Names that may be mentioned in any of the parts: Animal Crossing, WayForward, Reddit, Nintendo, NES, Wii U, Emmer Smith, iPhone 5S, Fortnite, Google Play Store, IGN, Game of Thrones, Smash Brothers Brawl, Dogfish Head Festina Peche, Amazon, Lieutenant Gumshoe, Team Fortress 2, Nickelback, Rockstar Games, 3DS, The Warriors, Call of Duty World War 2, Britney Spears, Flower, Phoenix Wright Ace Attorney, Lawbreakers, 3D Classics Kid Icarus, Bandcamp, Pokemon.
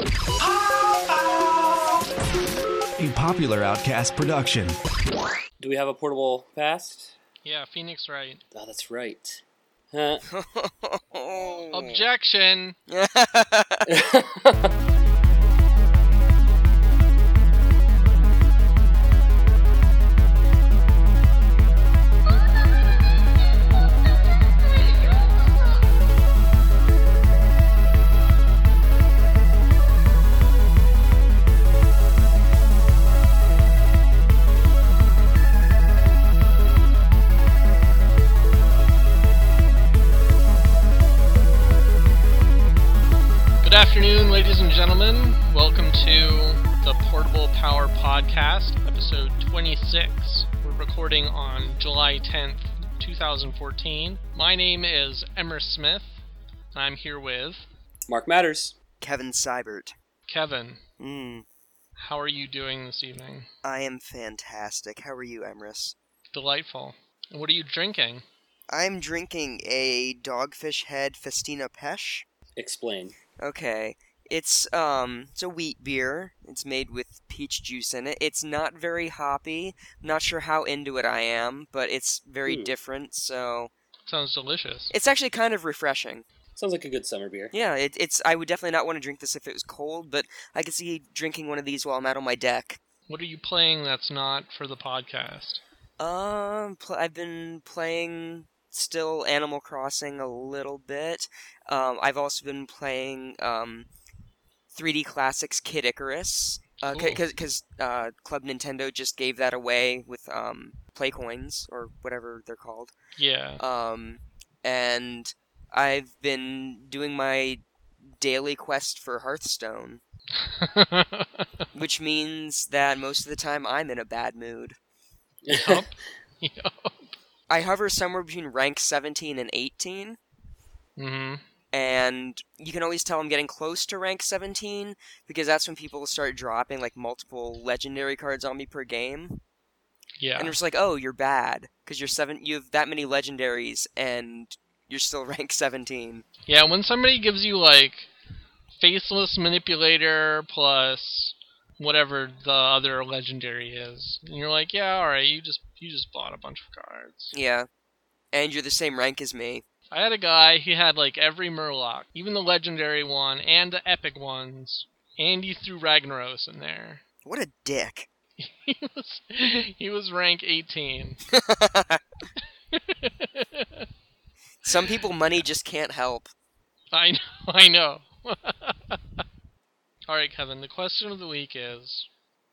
A popular Outcast production. Do we have a portable past? Yeah, Phoenix Wright. Oh, that's right. Huh. Objection! Good afternoon, ladies and gentlemen. Welcome to the Portable Power Podcast, episode 26. We're recording on July 10th, 2014. My name is Emmer Smith, and I'm here with... Mark Matters. Kevin Seibert. Kevin. How are you doing this evening? I am fantastic. How are you, Emrys? Delightful. And what are you drinking? I'm drinking a Dogfish Head Festina Peche. Explain. Okay, it's a wheat beer. It's made with peach juice in it. It's not very hoppy. I'm not sure how into it I am, but it's very different, so... Sounds delicious. It's actually kind of refreshing. Sounds like a good summer beer. Yeah, it's. I would definitely not want to drink this if it was cold, but I could see drinking one of these while I'm out on my deck. What are you playing that's not for the podcast? I've been playing... Still Animal Crossing a little bit. I've also been playing 3D Classics Kid Icarus, because Club Nintendo just gave that away with Play Coins, or whatever they're called. Yeah. And I've been doing my daily quest for Hearthstone, which means that most of the time I'm in a bad mood. Yup. Yup. I hover somewhere between rank 17 and 18, and you can always tell I'm getting close to rank 17, because that's when people start dropping, like, multiple legendary cards on me per game. Yeah. And they're just like, oh, you're bad, because you have that many legendaries, and you're still rank 17. Yeah, when somebody gives you, like, Faceless Manipulator plus whatever the other legendary is, and you're like, yeah, alright, you just bought a bunch of cards. Yeah. And you're the same rank as me. I had a guy, he had like every Murloc, even the legendary one and the epic ones, and he threw Ragnaros in there. What a dick. He was rank 18. Some people money just can't help. I know. Alright, Kevin, the question of the week is,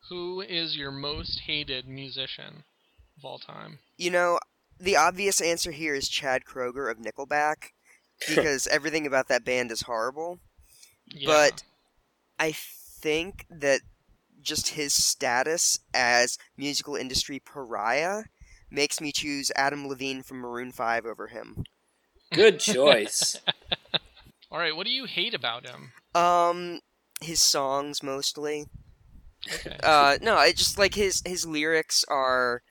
who is your most hated musician of all time? You know, the obvious answer here is Chad Kroeger of Nickelback, because everything about that band is horrible. Yeah. But I think that just his status as musical industry pariah makes me choose Adam Levine from Maroon 5 over him. Good choice. All right, what do you hate about him? His songs, mostly. Okay. No, I just, like, his lyrics are...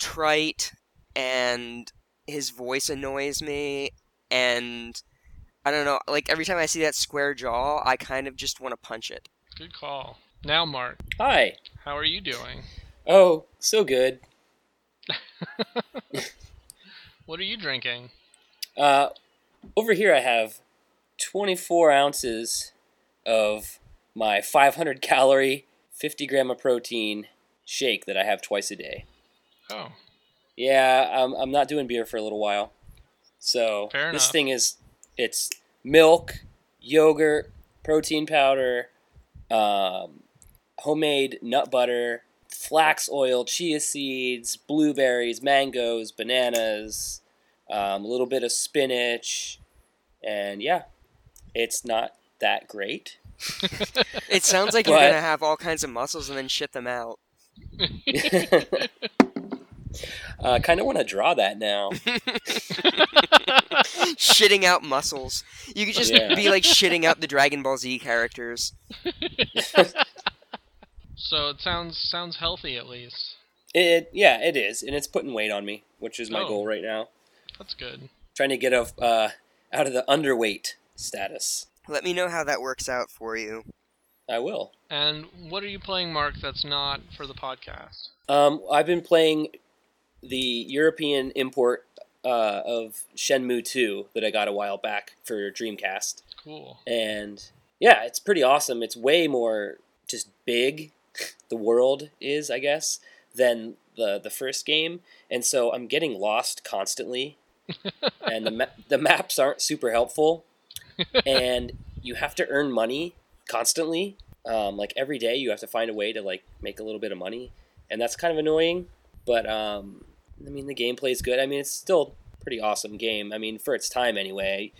trite, and his voice annoys me, and I don't know, like, every time I see that square jaw, I kind of just want to punch it. Good call. Now, Mark. Hi. How are you doing? Oh, so good. What are you drinking? Over here I have 24 ounces of my 500-calorie, 50-gram of protein shake that I have twice a day. Oh. Yeah, I'm not doing beer for a little while. So this thing is, it's milk, yogurt, protein powder, homemade nut butter, flax oil, chia seeds, blueberries, mangoes, bananas, a little bit of spinach. And yeah, it's not that great. It sounds like you're going to have all kinds of muscles and then shit them out. I kind of want to draw that now. Shitting out muscles. You could just be like shitting out the Dragon Ball Z characters. So it sounds healthy, at least. It is, and it's putting weight on me, which is my goal right now. That's good. Trying to get out of the underweight status. Let me know how that works out for you. I will. And what are you playing, Mark, that's not for the podcast? I've been playing the European import of Shenmue 2 that I got a while back for Dreamcast. Cool. And yeah, it's pretty awesome. It's way more just big, the world is, I guess, than the first game. And so I'm getting lost constantly. And the maps aren't super helpful. And you have to earn money constantly. Like every day you have to find a way to like make a little bit of money. And that's kind of annoying. But I mean, the gameplay is good. I mean, it's still a pretty awesome game. I mean, for its time anyway.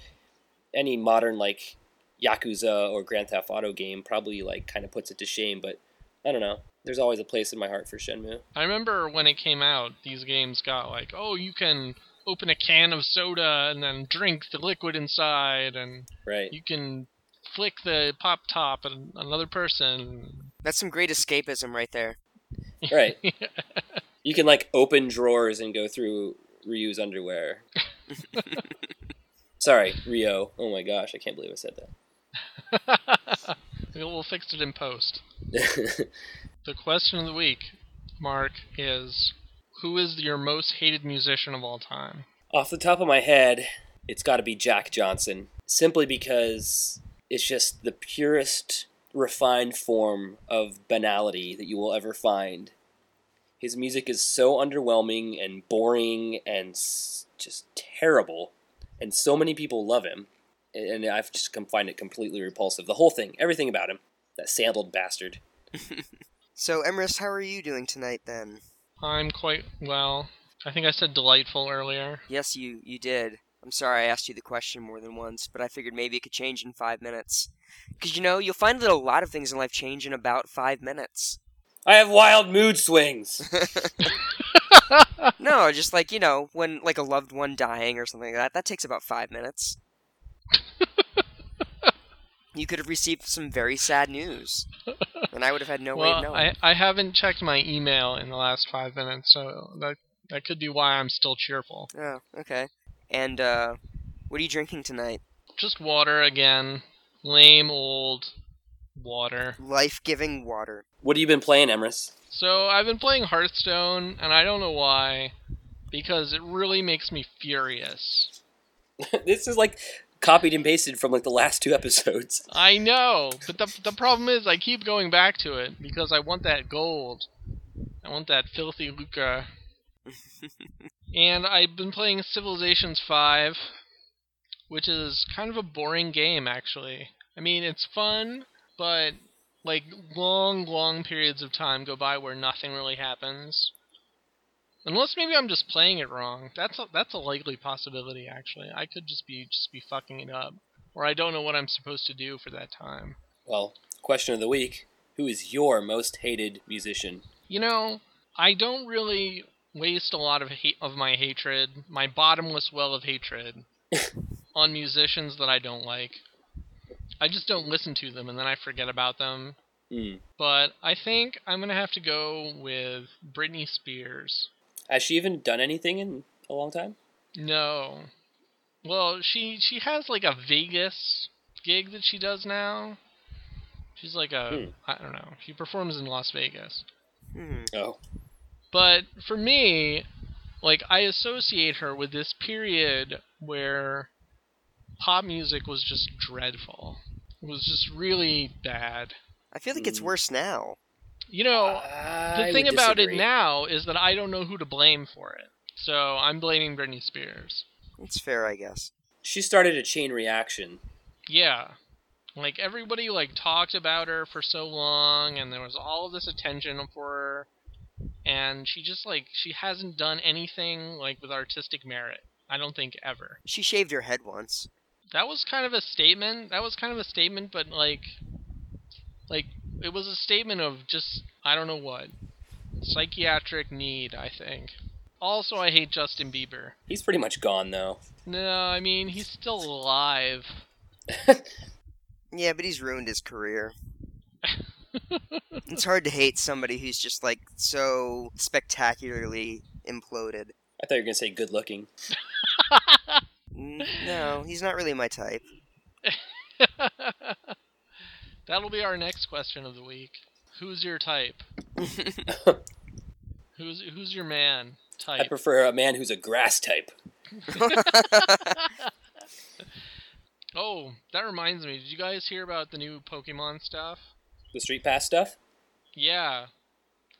Any modern like Yakuza or Grand Theft Auto game probably like kind of puts it to shame, but I don't know. There's always a place in my heart for Shenmue. I remember when it came out, these games got like, oh, you can open a can of soda and then drink the liquid inside, and right. You can flick the pop top at another person. That's some great escapism right there. Right. You can like open drawers and go through Ryu's underwear. Sorry, Ryo. Oh my gosh, I can't believe I said that. We'll fix it in post. The question of the week, Mark, is who is your most hated musician of all time? Off the top of my head, it's got to be Jack Johnson, simply because it's just the purest, refined form of banality that you will ever find. His music is so underwhelming and boring and just terrible, and so many people love him. And I've just find it completely repulsive. The whole thing. Everything about him. That sandaled bastard. So, Emerus, how are you doing tonight, then? I'm quite well. I think I said delightful earlier. Yes, you did. I'm sorry I asked you the question more than once, but I figured maybe it could change in 5 minutes. Because, you know, you'll find that a lot of things in life change in about 5 minutes. I have wild mood swings! No, just like, you know, when, like, a loved one dying or something like that. That takes about 5 minutes. You could have received some very sad news, and I would have had no way of knowing. Well, I haven't checked my email in the last 5 minutes, so that could be why I'm still cheerful. Oh, okay. And what are you drinking tonight? Just water again. Lame old water. Life-giving water. What have you been playing, Emerus? So I've been playing Hearthstone, and I don't know why, because it really makes me furious. This is like copied and pasted from like the last 2 episodes. I know, but the problem is I keep going back to it because I want that gold. I want that filthy lucre. And I've been playing Civilizations 5, which is kind of a boring game, actually. I mean, it's fun, but like long periods of time go by where nothing really happens. Unless maybe I'm just playing it wrong. That's a likely possibility, actually. I could just be fucking it up. Or I don't know what I'm supposed to do for that time. Well, question of the week. Who is your most hated musician? You know, I don't really waste a lot of my hatred, my bottomless well of hatred, on musicians that I don't like. I just don't listen to them, and then I forget about them. Mm. But I think I'm going to have to go with Britney Spears. Has she even done anything in a long time? No. Well, she has like a Vegas gig that she does now. She's like I don't know. She performs in Las Vegas. Mm. Oh. But for me, like I associate her with this period where pop music was just dreadful. It was just really bad. I feel like it's worse now. You know, the thing about it now is that I don't know who to blame for it. So I'm blaming Britney Spears. It's fair, I guess. She started a chain reaction. Yeah. Like, everybody, like, talked about her for so long, and there was all this attention for her, and she just, like, she hasn't done anything, like, with artistic merit. I don't think ever. She shaved her head once. That was kind of a statement. But, like, it was a statement of just, I don't know what, psychiatric need, I think. Also, I hate Justin Bieber. He's pretty much gone, though. No, I mean, he's still alive. Yeah, but he's ruined his career. It's hard to hate somebody who's just, like, so spectacularly imploded. I thought you were going to say good looking. No, he's not really my type. That'll be our next question of the week. Who's your type? Who's your man type? I prefer a man who's a grass type. Oh, that reminds me. Did you guys hear about the new Pokemon stuff? The Street Pass stuff? Yeah.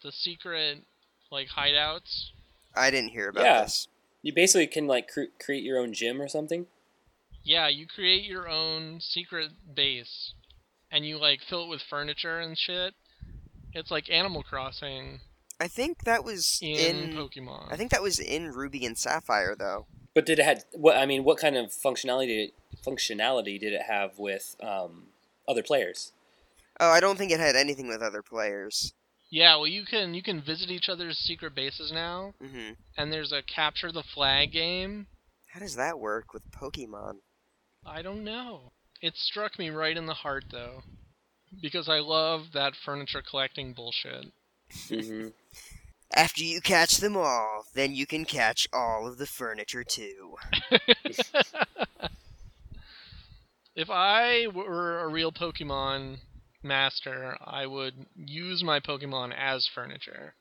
The secret, like, hideouts. I didn't hear about this. You basically can, like, create your own gym or something? Yeah, you create your own secret base. And you, like, fill it with furniture and shit. It's like Animal Crossing. I think that was in Pokemon. I think that was in Ruby and Sapphire, though. But did it had what? I mean, what kind of functionality did it have with other players? Oh, I don't think it had anything with other players. Yeah, well, you can visit each other's secret bases now, mm-hmm. and there's a capture the flag game. How does that work with Pokemon? I don't know. It struck me right in the heart, though, because I love that furniture collecting bullshit. Mm-hmm. After you catch them all, then you can catch all of the furniture, too. If I were a real Pokemon master, I would use my Pokemon as furniture.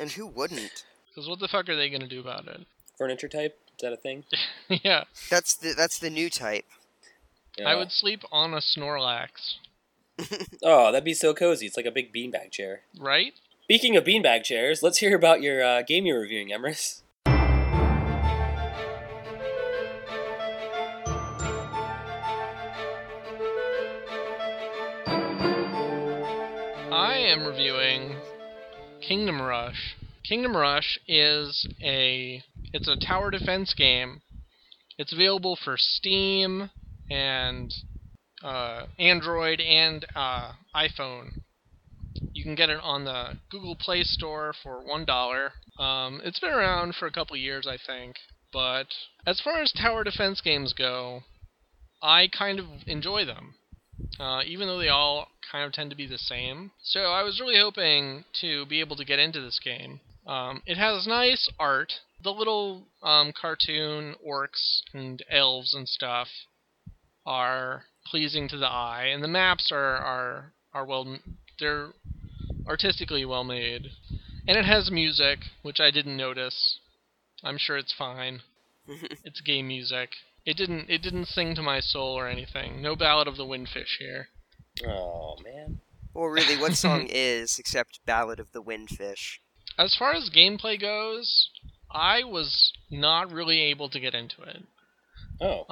And who wouldn't? Because what the fuck are they going to do about it? Furniture type? Is that a thing? Yeah. That's the new type. Yeah. I would sleep on a Snorlax. Oh, that'd be so cozy. It's like a big beanbag chair. Right? Speaking of beanbag chairs, let's hear about your game you're reviewing, Emrys. I am reviewing Kingdom Rush. Kingdom Rush is a tower defense game. It's available for Steam and Android and iPhone. You can get it on the Google Play Store for $1. It's been around for a couple years, I think. But as far as tower defense games go, I kind of enjoy them, even though they all kind of tend to be the same. So I was really hoping to be able to get into this game. It has nice art. The little cartoon orcs and elves and stuff are pleasing to the eye, and the maps are well. They're artistically well made. And it has music, which I didn't notice. I'm sure it's fine. It's game music. It didn't sing to my soul or anything. No Ballad of the Windfish here. Oh, man. Well, really, what song is except Ballad of the Windfish? As far as gameplay goes, I was not really able to get into it. Oh.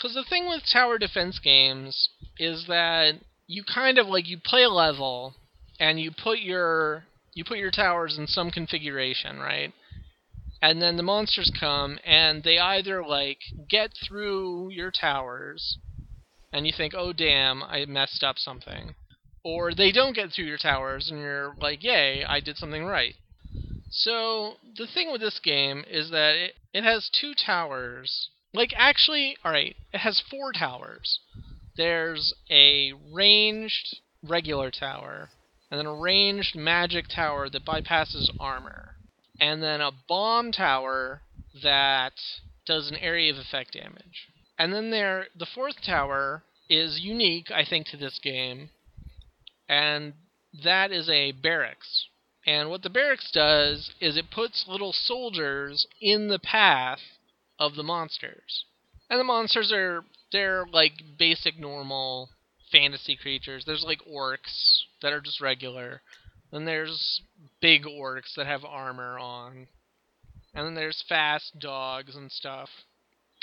'Cause the thing with tower defense games is that you kind of, like, you play a level, and you put your towers in some configuration, right? And then the monsters come, and they either, like, get through your towers, and you think, oh, damn, I messed up something. Or they don't get through your towers, and you're like, yay, I did something right. So the thing with this game is that it has two towers. Like, actually, all right, it has four towers. There's a ranged regular tower, and then a ranged magic tower that bypasses armor, and then a bomb tower that does an area of effect damage. And then the fourth tower is unique, I think, to this game, and that is a barracks. And what the barracks does is it puts little soldiers in the path of the monsters. And the monsters they're like basic normal fantasy creatures. There's like orcs that are just regular. Then there's big orcs that have armor on. And then there's fast dogs and stuff.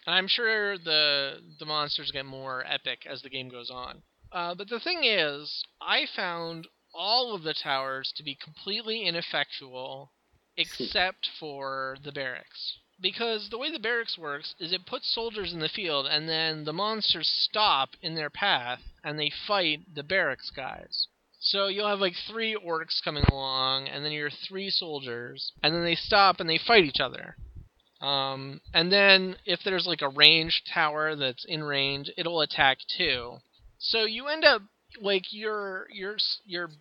And I'm sure the monsters get more epic as the game goes on. But the thing is, I found all of the towers to be completely ineffectual except for the barracks. Because the way the barracks works is it puts soldiers in the field, and then the monsters stop in their path, and they fight the barracks guys. So you'll have like three orcs coming along, and then your three soldiers, and then they stop and they fight each other. And then if there's like a ranged tower that's in range, it'll attack too. So you end up like your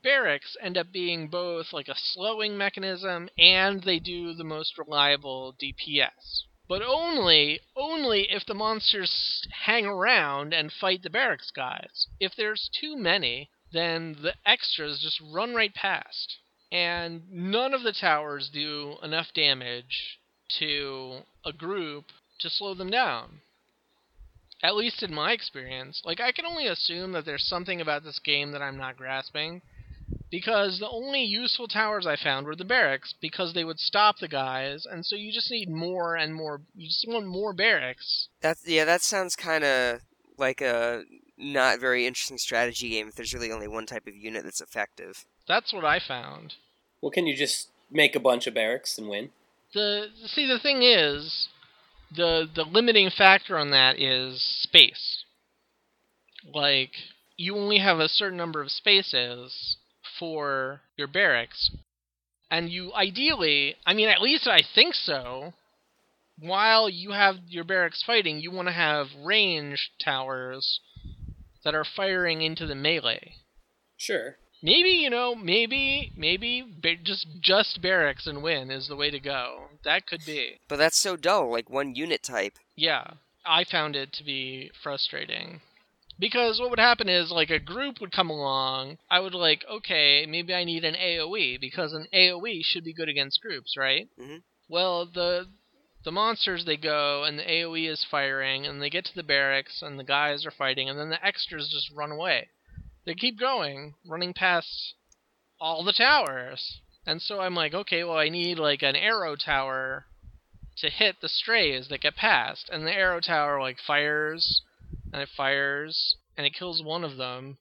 barracks end up being both like a slowing mechanism, and they do the most reliable DPS. But only if the monsters hang around and fight the barracks guys. If there's too many, then the extras just run right past. And none of the towers do enough damage to a group to slow them down. At least in my experience. Like, I can only assume that there's something about this game that I'm not grasping, because the only useful towers I found were the barracks, because they would stop the guys, and so you just need more and more. You just want more barracks. That sounds kind of like a not very interesting strategy game if there's really only one type of unit that's effective. That's what I found. Well, can you just make a bunch of barracks and win? The thing is, the limiting factor on that is space. Like, you only have a certain number of spaces for your barracks. And you ideally, I mean, at least I think so, while you have your barracks fighting, you want to have ranged towers that are firing into the melee. Sure. Maybe just barracks and win is the way to go. That could be. But that's so dull, like one unit type. Yeah, I found it to be frustrating. Because what would happen is, like, a group would come along, I would like, okay, maybe I need an AoE, because an AoE should be good against groups, right? Mm-hmm. Well, the monsters, they go, and the AoE is firing, and they get to the barracks, and the guys are fighting, and then the extras just run away. They keep going, running past all the towers. And so I'm like, okay, well, I need, like, an arrow tower to hit the strays that get past. And the arrow tower, like, fires, and it kills one of them.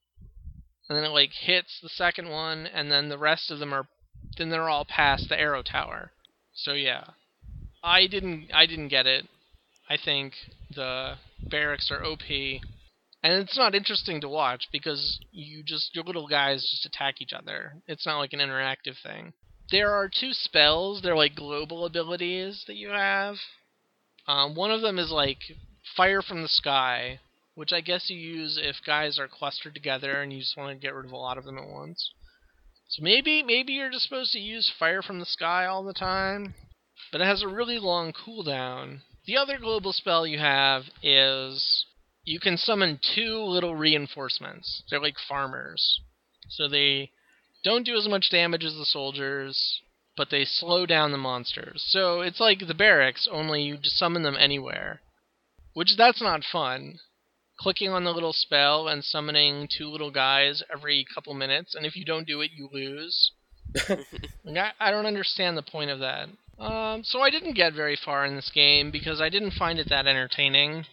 And then it, like, hits the second one, and then the rest of them then they're all past the arrow tower. So, yeah. I didn't get it. I think the barracks are OP. And it's not interesting to watch because your little guys just attack each other. It's not like an interactive thing. There are two spells. They're like global abilities that you have. One of them is like fire from the sky, which I guess you use if guys are clustered together and you just want to get rid of a lot of them at once. So maybe you're just supposed to use fire from the sky all the time, but it has a really long cooldown. The other global spell you have is, you can summon two little reinforcements. They're like farmers. So they don't do as much damage as the soldiers, but they slow down the monsters. So it's like the barracks, only you just summon them anywhere. Which, that's not fun. Clicking on the little spell and summoning two little guys every couple minutes, and if you don't do it, you lose. I don't understand the point of that. So I didn't get very far in this game because I didn't find it that entertaining.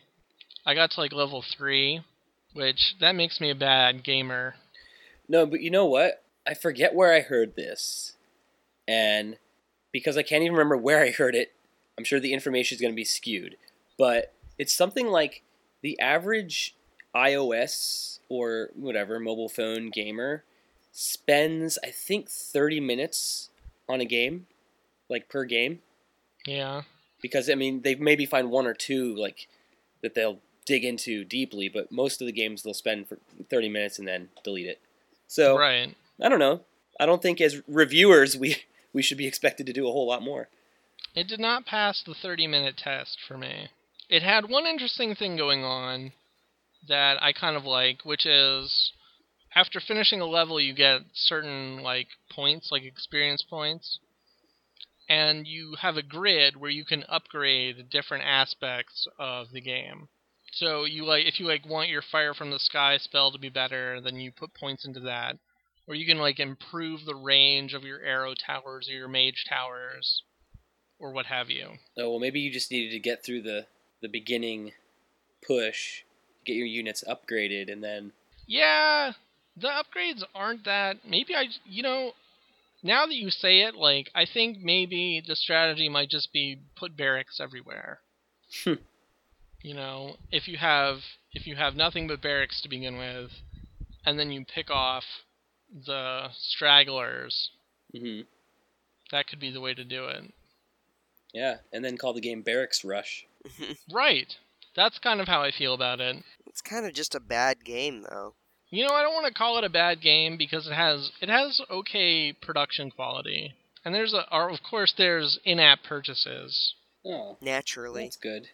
I got to, like, level 3, which, that makes me a bad gamer. No, but you know what? I forget where I heard this, and because I can't even remember where I heard it, I'm sure the information is going to be skewed, but it's something like the average iOS or whatever mobile phone gamer spends, I think, 30 minutes on a game, like, per game. Yeah. Because, I mean, they maybe find one or two, like, that they'll dig into deeply, but most of the games they'll spend for 30 minutes and then delete it. So, right. I don't know. I don't think as reviewers we should be expected to do a whole lot more. It did not pass the 30-minute test for me. It had one interesting thing going on that I kind of like, which is after finishing a level you get certain, like, points, like experience points, and you have a grid where you can upgrade different aspects of the game. So you like, if you like want your fire from the sky spell to be better, then you put points into that. Or you can like improve the range of your arrow towers or your mage towers or what have you. Oh, well, maybe you just needed to get through the beginning push, get your units upgraded, and then... Yeah, the upgrades aren't that... Maybe now that you say it, like, I think maybe the strategy might just be put barracks everywhere. You know, if you have nothing but barracks to begin with, and then you pick off the stragglers, mm-hmm. That could be the way to do it. Yeah, and then call the game Barracks Rush. Right. That's kind of how I feel about it. It's kind of just a bad game, though. You know, I don't want to call it a bad game because it has okay production quality. And there's in-app purchases. Oh. Naturally. That's good.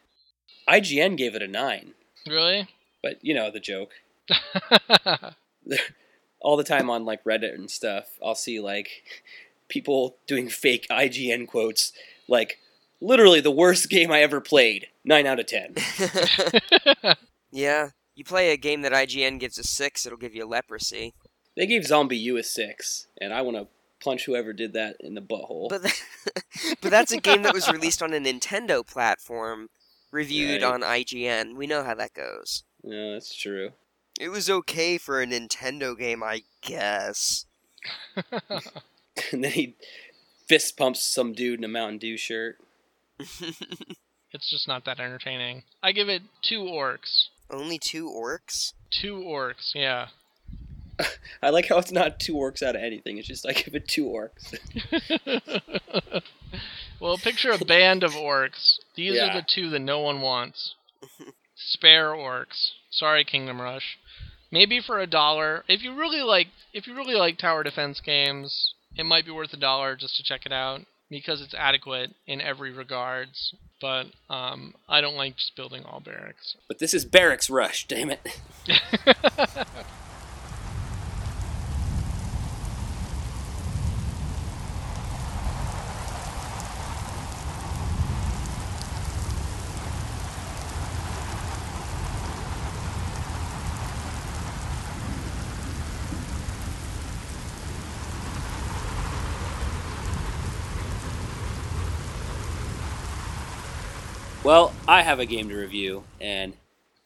IGN gave it a 9. Really? But, you know, the joke. all the time on like Reddit and stuff, I'll see like people doing fake IGN quotes, like literally the worst game I ever played, 9 out of 10. Yeah, you play a game that IGN gives a 6, it'll give you leprosy. They gave Zombie U a 6, and I want to punch whoever did that in the butthole. But that's a game that was released on a Nintendo platform, reviewed on IGN. We know how that goes. No, that's true. It was okay for a Nintendo game, I guess. And then he fist pumps some dude in a Mountain Dew shirt. It's just not that entertaining. I give it 2 orcs. Only 2 orcs? 2 orcs, yeah. I like how it's not 2 orcs out of anything. It's just, I give it 2 orcs. Well, picture a band of orcs. These are the 2 that no one wants. Spare orcs. Sorry, Kingdom Rush. Maybe for $1. If you really like tower defense games, it might be worth $1 just to check it out, because it's adequate in every regards. But I don't like just building all barracks. But this is Barracks Rush, damn it. Well, I have a game to review, and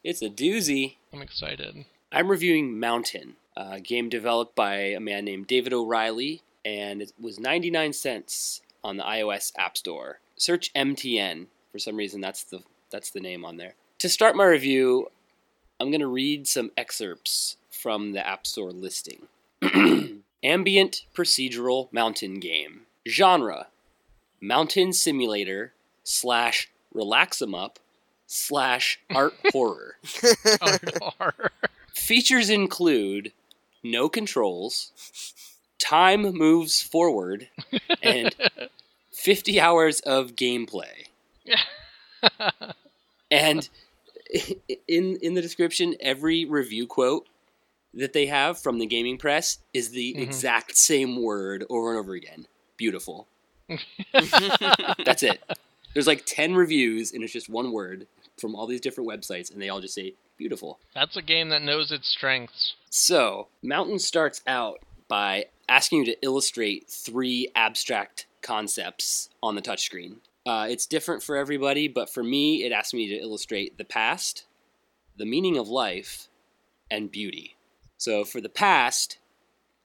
it's a doozy. I'm excited. I'm reviewing Mountain, a game developed by a man named David O'Reilly, and it was 99 cents on the iOS App Store. Search MTN. For some reason, that's the name on there. To start my review, I'm going to read some excerpts from the App Store listing. Ambient procedural mountain game. Genre, mountain simulator / relax 'em up / art horror. Art horror. Features include no controls, time moves forward, and 50 hours of gameplay. And in the description, every review quote that they have from the gaming press is the exact same word over and over again. Beautiful. That's it. There's like 10 reviews, and it's just one word from all these different websites, and they all just say, beautiful. That's a game that knows its strengths. So, Mountain starts out by asking you to illustrate 3 abstract concepts on the touchscreen. It's different for everybody, but for me, it asked me to illustrate the past, the meaning of life, and beauty. So, for the past,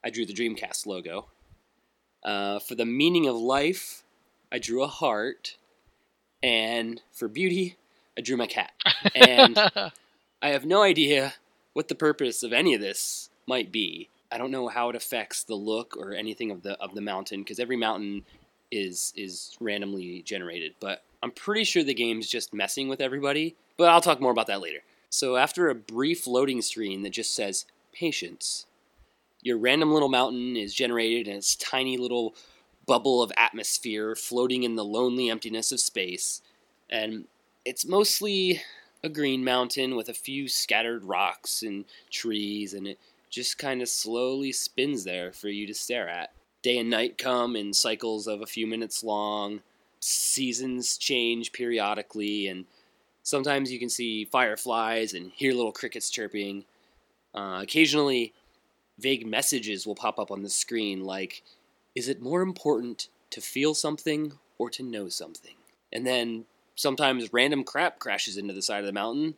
I drew the Dreamcast logo. For the meaning of life, I drew a heart. And for beauty, I drew my cat. And I have no idea what the purpose of any of this might be. I don't know how it affects the look or anything of the mountain, because every mountain is randomly generated. But I'm pretty sure the game's just messing with everybody. But I'll talk more about that later. So after a brief loading screen that just says, patience, your random little mountain is generated, and it's tiny little bubble of atmosphere floating in the lonely emptiness of space, and it's mostly a green mountain with a few scattered rocks and trees, and it just kind of slowly spins there for you to stare at. Day and night come in cycles of a few minutes long, seasons change periodically, and sometimes you can see fireflies and hear little crickets chirping. Occasionally, vague messages will pop up on the screen like, is it more important to feel something or to know something? And then sometimes random crap crashes into the side of the mountain,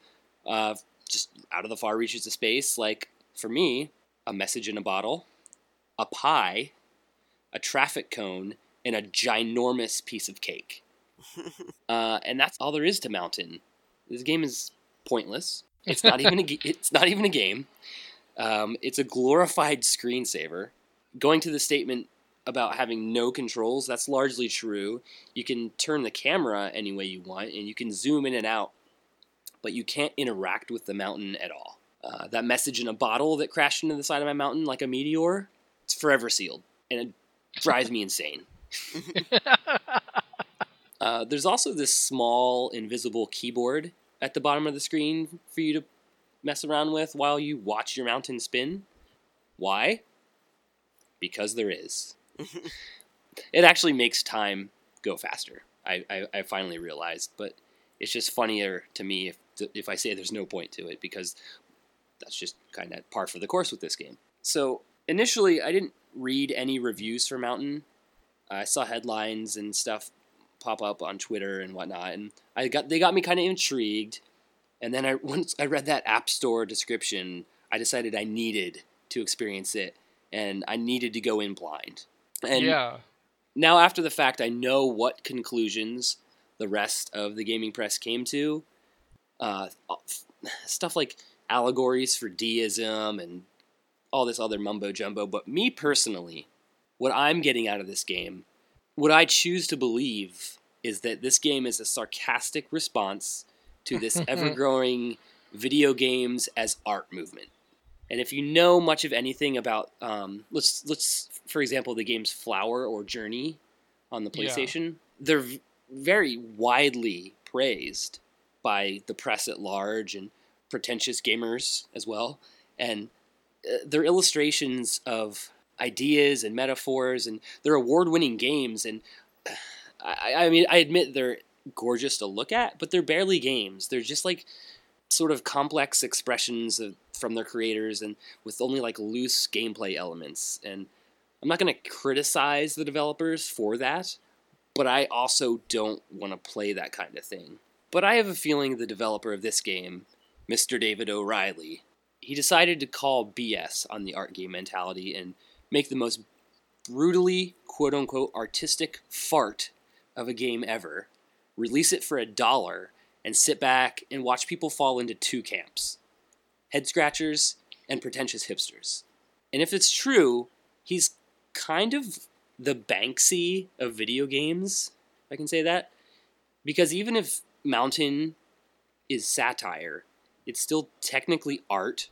just out of the far reaches of space. Like, for me, a message in a bottle, a pie, a traffic cone, and a ginormous piece of cake. And that's all there is to Mountain. This game is pointless. It's not even a game. It's a glorified screensaver. Going to the statement about having no controls, that's largely true. You can turn the camera any way you want, and you can zoom in and out, but you can't interact with the mountain at all. That message in a bottle that crashed into the side of my mountain like a meteor, it's forever sealed, and it drives me insane. There's also this small, invisible keyboard at the bottom of the screen for you to mess around with while you watch your mountain spin. Why? because there is. It actually makes time go faster. I finally realized, but it's just funnier to me if I say there's no point to it, because that's just kind of par for the course with this game. So initially, I didn't read any reviews for Mountain. I saw headlines and stuff pop up on Twitter and whatnot, and they got me kind of intrigued. And then once I read that App Store description, I decided I needed to experience it, and I needed to go in blind. And yeah. Now, after the fact, I know what conclusions the rest of the gaming press came to. Stuff like allegories for deism and all this other mumbo-jumbo. But me personally, what I'm getting out of this game, what I choose to believe, is that this game is a sarcastic response to this ever-growing video games as art movement. And if you know much of anything about, let's for example, the games Flower or Journey on the PlayStation, they're very widely praised by the press at large and pretentious gamers as well. And they're illustrations of ideas and metaphors, and they're award-winning games. And I admit they're gorgeous to look at, but they're barely games. They're just like sort of complex expressions from their creators, and with only like loose gameplay elements. And I'm not going to criticize the developers for that, but I also don't want to play that kind of thing. But I have a feeling the developer of this game, Mr. David O'Reilly, he decided to call BS on the art game mentality and make the most brutally, quote-unquote, artistic fart of a game ever, release it for $1, and sit back and watch people fall into two camps: head-scratchers and pretentious hipsters. And if it's true, he's kind of the Banksy of video games, if I can say that. Because even if Mountain is satire, it's still technically art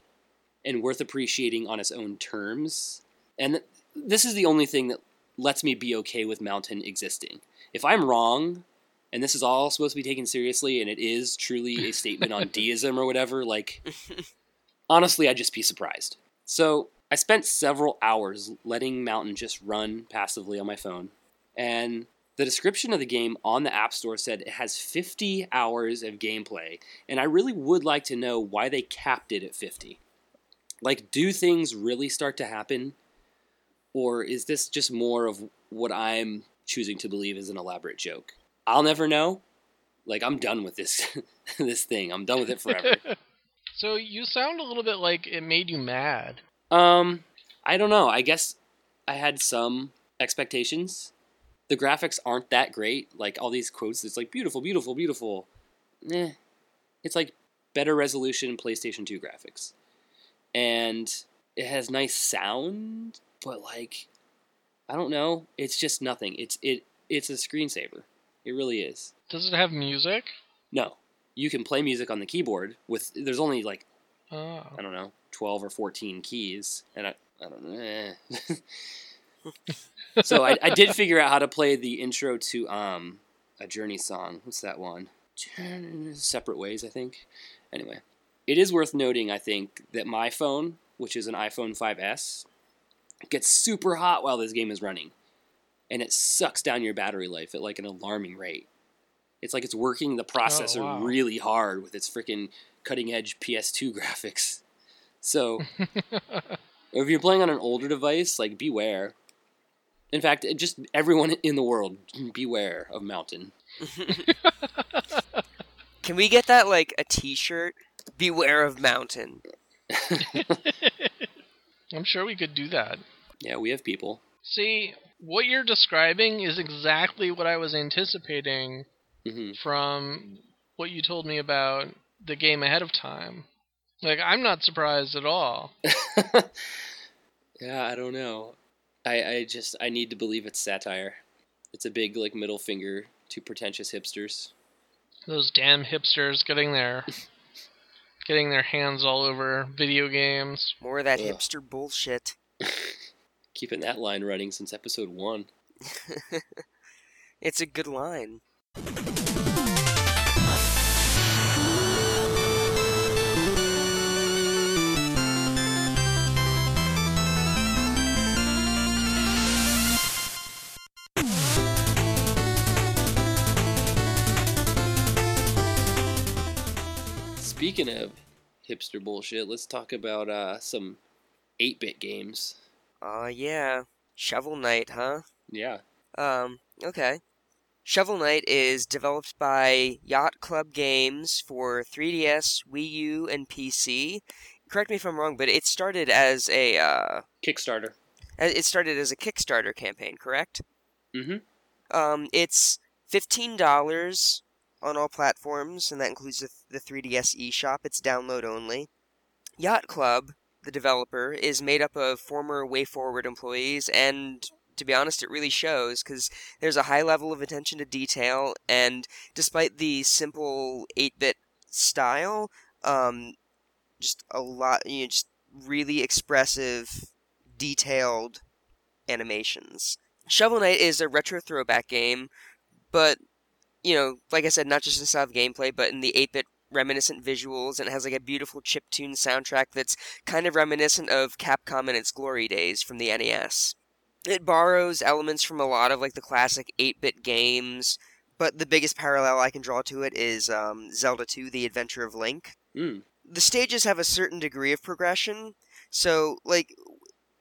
and worth appreciating on its own terms. And this is the only thing that lets me be okay with Mountain existing. If I'm wrong, and this is all supposed to be taken seriously, and it is truly a statement on deism or whatever, like, honestly, I'd just be surprised. So I spent several hours letting Mountain just run passively on my phone. And the description of the game on the App Store said it has 50 hours of gameplay. And I really would like to know why they capped it at 50. Like, do things really start to happen? Or is this just more of what I'm choosing to believe is an elaborate joke? I'll never know. Like, I'm done with this this thing. I'm done with it forever. So you sound a little bit like it made you mad. I don't know. I guess I had some expectations. The graphics aren't that great. Like, all these quotes, it's like, beautiful, beautiful, beautiful. It's like better resolution PlayStation 2 graphics. And it has nice sound, but, like, I don't know. It's just nothing. It's a screensaver. It really is. Does it have music? No. You can play music on the keyboard. There's only like, 12 or 14 keys. And I don't know. So I did figure out how to play the intro to a Journey song. What's that one? Separate Ways, I think. Anyway, it is worth noting, I think, that my phone, which is an iPhone 5S, gets super hot while this game is running. And it sucks down your battery life at, like, an alarming rate. It's like it's working the processor really hard with its freaking cutting-edge PS2 graphics. So, if you're playing on an older device, like, beware. In fact, just everyone in the world, beware of Mountain. Can we get that, like, a t-shirt? Beware of Mountain. I'm sure we could do that. Yeah, we have people. See, what you're describing is exactly what I was anticipating from what you told me about the game ahead of time. Like, I'm not surprised at all. Yeah, I don't know. I need to believe it's satire. It's a big, like, middle finger to pretentious hipsters. Those damn hipsters getting their hands all over video games. More of that hipster bullshit. Keeping that line running since episode 1. It's a good line. Speaking of hipster bullshit, let's talk about some 8-bit games. Yeah. Shovel Knight, huh? Yeah. Okay. Shovel Knight is developed by Yacht Club Games for 3DS, Wii U, and PC. Correct me if I'm wrong, but it started as a... Kickstarter. It started as a Kickstarter campaign, correct? Mm-hmm. It's $15 on all platforms, and that includes the 3DS eShop. It's download only. Yacht Club, the developer, is made up of former WayForward employees, and... to be honest, it really shows, because there's a high level of attention to detail, and despite the simple 8-bit style, just a lot, you know, just really expressive, detailed animations. Shovel Knight is a retro throwback game, but, you know, like I said, not just in style of gameplay, but in the 8-bit reminiscent visuals, and it has like a beautiful chiptune soundtrack that's kind of reminiscent of Capcom in its glory days from the NES. It borrows elements from a lot of, like, the classic 8-bit games, but the biggest parallel I can draw to it is Zelda 2, The Adventure of Link. Mm. The stages have a certain degree of progression, so, like,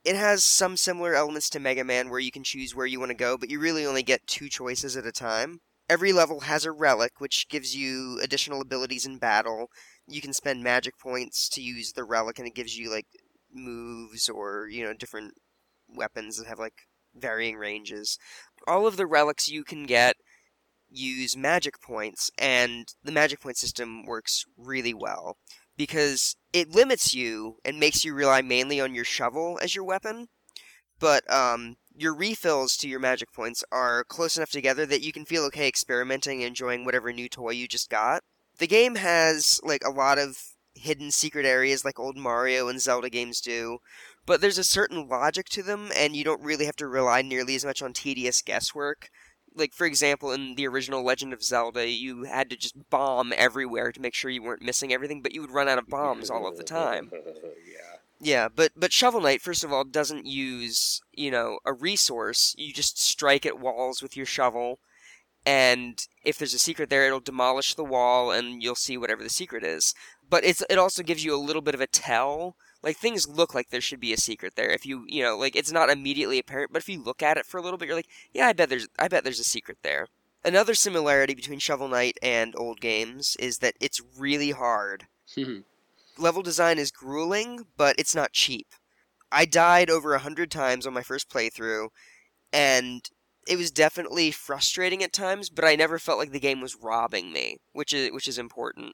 it has some similar elements to Mega Man where you can choose where you want to go, but you really only get two choices at a time. Every level has a relic, which gives you additional abilities in battle. You can spend magic points to use the relic, and it gives you, like, moves or, you know, different... weapons that have, like, varying ranges. All of the relics you can get use magic points, and the magic point system works really well, because it limits you and makes you rely mainly on your shovel as your weapon, but your refills to your magic points are close enough together that you can feel okay experimenting and enjoying whatever new toy you just got. The game has, like, a lot of hidden secret areas like old Mario and Zelda games do, but there's a certain logic to them, and you don't really have to rely nearly as much on tedious guesswork. Like, for example, in the original Legend of Zelda, you had to just bomb everywhere to make sure you weren't missing everything, but you would run out of bombs all of the time. Yeah. Yeah, but Shovel Knight, first of all, doesn't use, you know, a resource. You just strike at walls with your shovel, and if there's a secret there, it'll demolish the wall, and you'll see whatever the secret is. But it also gives you a little bit of a tell. Like, things look like there should be a secret there. If you know, like, it's not immediately apparent, but if you look at it for a little bit, you're like, yeah, I bet there's a secret there. Another similarity between Shovel Knight and old games is that it's really hard. Level design is grueling, but it's not cheap. I died over 100 times on my first playthrough, and it was definitely frustrating at times, but I never felt like the game was robbing me, which is important.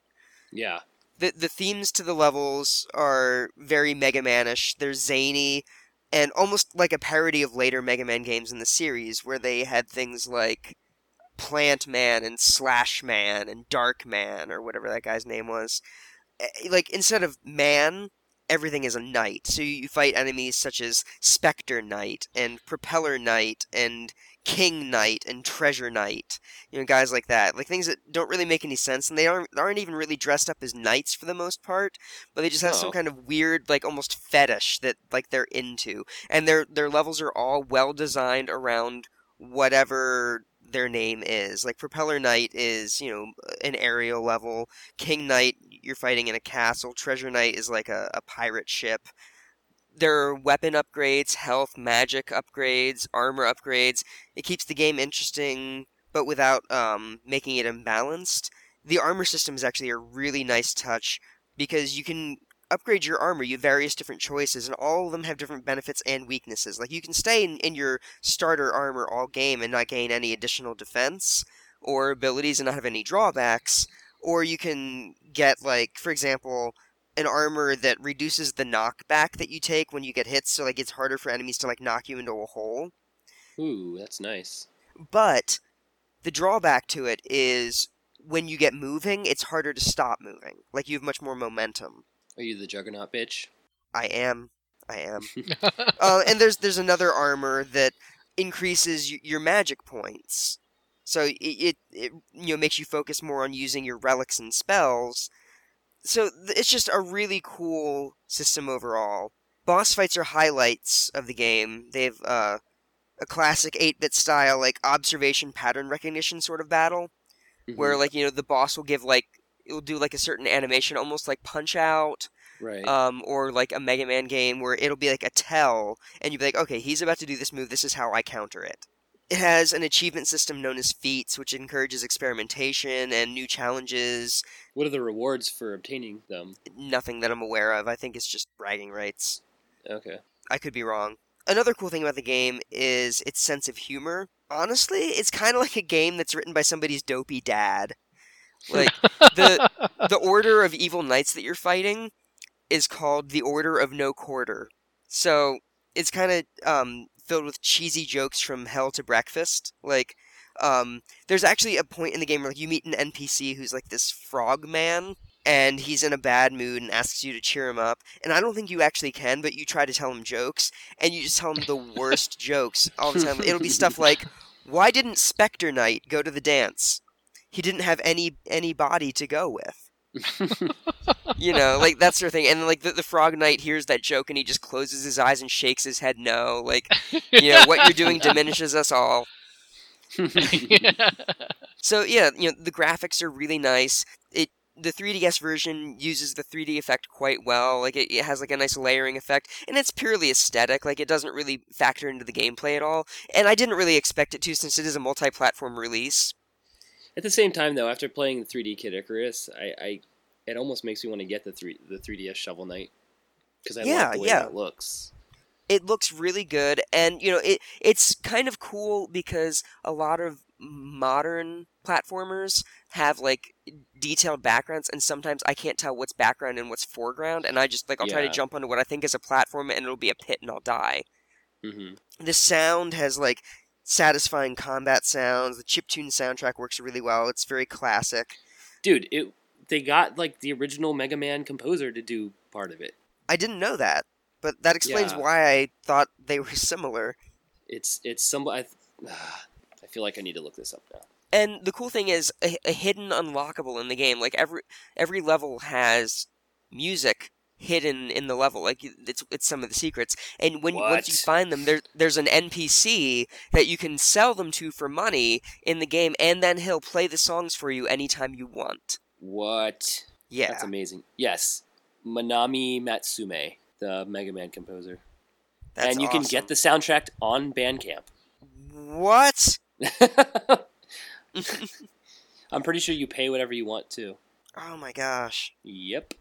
Yeah. The themes to the levels are very Mega Man-ish. They're zany and almost like a parody of later Mega Man games in the series, where they had things like Plant Man and Slash Man and Dark Man, or whatever that guy's name was. Like, instead of man, everything is a knight. So you fight enemies such as Spectre Knight and Propeller Knight and King Knight and Treasure Knight, you know, guys like that. Like, things that don't really make any sense, and they aren't even really dressed up as knights for the most part, but they just have some kind of weird, like, almost fetish that, like, they're into. And their levels are all well designed around whatever their name is. Like, Propeller Knight is, you know, an aerial level. King Knight, you're fighting in a castle. Treasure Knight is like a pirate ship. There are weapon upgrades, health, magic upgrades, armor upgrades. It keeps the game interesting, but without making it imbalanced. The armor system is actually a really nice touch, because you can upgrade your armor. You have various different choices, and all of them have different benefits and weaknesses. Like, you can stay in your starter armor all game and not gain any additional defense or abilities and not have any drawbacks. Or you can get, like, for example, an armor that reduces the knockback that you take when you get hit, so, like, it's harder for enemies to, like, knock you into a hole. Ooh, that's nice. But the drawback to it is when you get moving, it's harder to stop moving. Like, you have much more momentum. Are you the Juggernaut bitch? I am. And there's another armor that increases your magic points. So it you know, makes you focus more on using your relics and spells. So it's just a really cool system overall. Boss fights are highlights of the game. They have a classic 8-bit style, like, observation pattern recognition sort of battle, where, like, you know, the boss will give, like, it will do like a certain animation, almost like Punch-Out! Right. Or like a Mega Man game where it'll be like a tell, and you'll be like, okay, he's about to do this move, this is how I counter it. It has an achievement system known as feats, which encourages experimentation and new challenges. What are the rewards for obtaining them? Nothing that I'm aware of. I think it's just bragging rights. Okay. I could be wrong. Another cool thing about the game is its sense of humor. Honestly, it's kind of like a game that's written by somebody's dopey dad. Like, the order of evil knights that you're fighting is called the Order of No Quarter. So it's kind of filled with cheesy jokes from hell to breakfast. Like, there's actually a point in the game where like, you meet an NPC who's like this frog man, and he's in a bad mood and asks you to cheer him up. And I don't think you actually can, but you try to tell him jokes, and you just tell him the worst jokes all the time. It'll be stuff like, why didn't Spectre Knight go to the dance? He didn't have any body to go with. You know, like that sort of thing. And like the Frog Knight hears that joke and he just closes his eyes and shakes his head no. Like, you know, what you're doing diminishes us all. So yeah, you know, the graphics are really nice. The 3DS version uses the 3D effect quite well. Like it has like a nice layering effect, and it's purely aesthetic. Like it doesn't really factor into the gameplay at all. And I didn't really expect it to, since it is a multi-platform release. At the same time, though, after playing the 3D Kid Icarus, I it almost makes me want to get the 3DS Shovel Knight, because I like the way that looks. It looks really good, and you know it's kind of cool because a lot of modern platformers have like detailed backgrounds, and sometimes I can't tell what's background and what's foreground, and I just like I'll try to jump onto what I think is a platform, and it'll be a pit, and I'll die. Mm-hmm. The sound has like satisfying combat sounds. The chiptune soundtrack works really well. It's very classic. Dude, they got like the original Mega Man composer to do part of it. I didn't know that, but that explains why I thought they were similar. It's somebody. I feel like I need to look this up now. And the cool thing is a hidden unlockable in the game. Like every level has music hidden in the level, like it's some of the secrets, and once you find them, there's an NPC that you can sell them to for money in the game, and then he'll play the songs for you anytime you want. What? Yeah, that's amazing. Yes, Manami Matsume, the Mega Man composer. That's and you awesome. Can get the soundtrack on Bandcamp. What? I'm pretty sure you pay whatever you want to. Oh my gosh. Yep.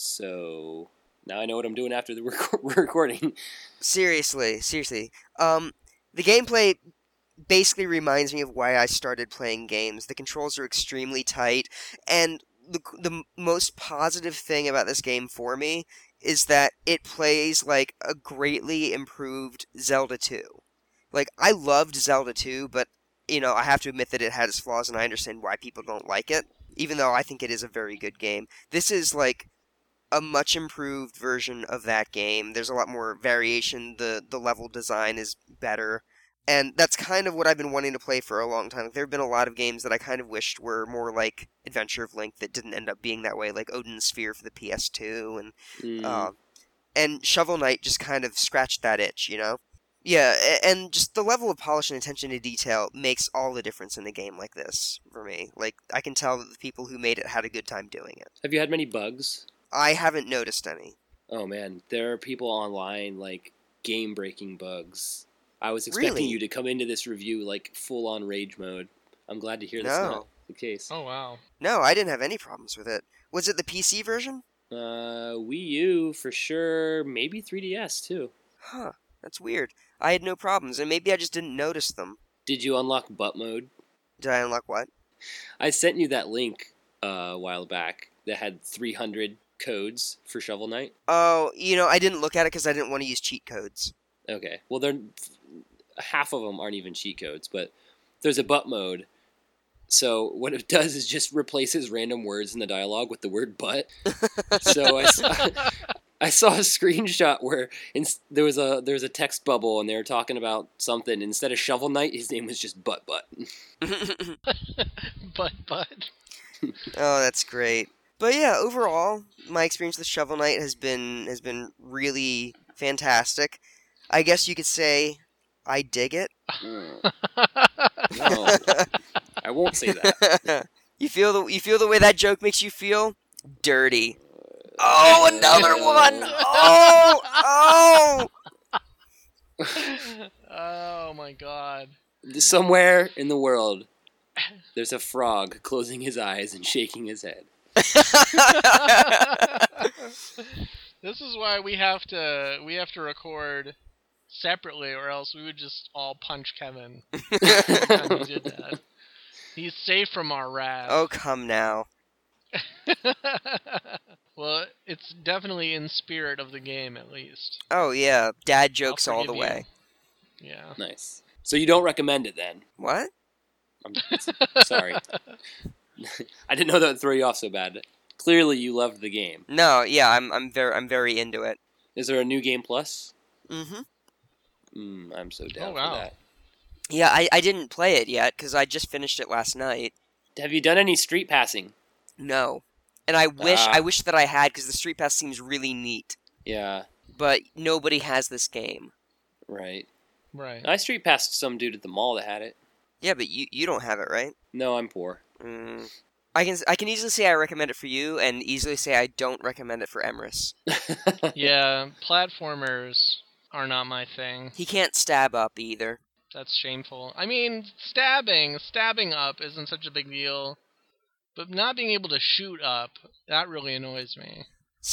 So now I know what I'm doing after the recording. Seriously. The gameplay basically reminds me of why I started playing games. The controls are extremely tight, and the most positive thing about this game for me is that it plays like a greatly improved Zelda 2. Like, I loved Zelda 2, but, you know, I have to admit that it had its flaws, and I understand why people don't like it, even though I think it is a very good game. This is, like, a much improved version of that game. There's a lot more variation. The level design is better. And that's kind of what I've been wanting to play for a long time. Like, there have been a lot of games that I kind of wished were more like Adventure of Link that didn't end up being that way, like Odin's Sphere for the PS2. And Shovel Knight just kind of scratched that itch, you know? Yeah, and just the level of polish and attention to detail makes all the difference in a game like this for me. Like, I can tell that the people who made it had a good time doing it. Have you had many bugs? I haven't noticed any. Oh, man. There are people online, like, game-breaking bugs. I was expecting you to come into this review, like, full-on rage mode. I'm glad to hear that's not the case. Oh, wow. No, I didn't have any problems with it. Was it the PC version? Wii U, for sure. Maybe 3DS, too. Huh. That's weird. I had no problems, and maybe I just didn't notice them. Did you unlock butt mode? Did I unlock what? I sent you that link a while back that had 300... codes for Shovel Knight? Oh, you know, I didn't look at it because I didn't want to use cheat codes. Okay. Well, half of them aren't even cheat codes, but there's a butt mode. So what it does is just replaces random words in the dialogue with the word butt. So I saw a screenshot where there was a text bubble and they were talking about something. Instead of Shovel Knight, his name was just Butt. Butt. Oh, that's great. But yeah, overall, my experience with Shovel Knight has been really fantastic. I guess you could say I dig it. No, I won't say that. You feel the way that joke makes you feel? Dirty. Oh, another one! Oh! Oh! Oh my god. Somewhere in the world, there's a frog closing his eyes and shaking his head. This is why we have to record separately, or else we would just all punch Kevin. He did that. He's safe from our wrath. Oh, come now. Well, it's definitely in spirit of the game, at least. Oh, yeah. Dad jokes all the way. Yeah. Nice. So you don't recommend it, then? What? I'm sorry. I didn't know that would throw you off so bad. Clearly, you loved the game. No, yeah, I'm very into it. Is there a new game plus? Mm-hmm. I'm so down for that. Yeah, I didn't play it yet because I just finished it last night. Have you done any street passing? No, and I wish that I had because the street pass seems really neat. Yeah, but nobody has this game. Right. I street passed some dude at the mall that had it. Yeah, but you don't have it, right? No, I'm poor. I can easily say I recommend it for you, and easily say I don't recommend it for Emrys. Yeah, platformers are not my thing. He can't stab up either. That's shameful. I mean, stabbing up isn't such a big deal, but not being able to shoot up, that really annoys me.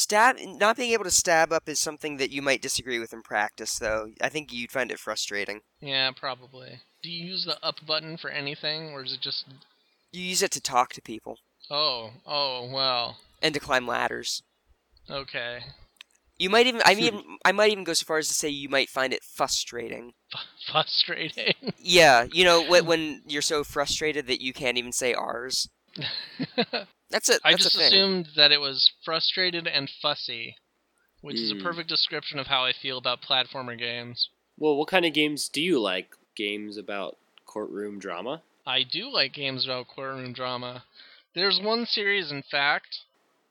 Not being able to stab up is something that you might disagree with in practice, though. I think you'd find it frustrating. Yeah, probably. Do you use the up button for anything, or is it just... You use it to talk to people. Oh, well. And to climb ladders. Okay. You might even, I might even go so far as to say you might find it frustrating. Frustrating? Yeah, you know, when you're so frustrated that you can't even say R's. That's it. I just assumed that it was frustrated and fussy, which is a perfect description of how I feel about platformer games. Well, what kind of games do you like? Games about courtroom drama? I do like games about courtroom drama. There's one series, in fact,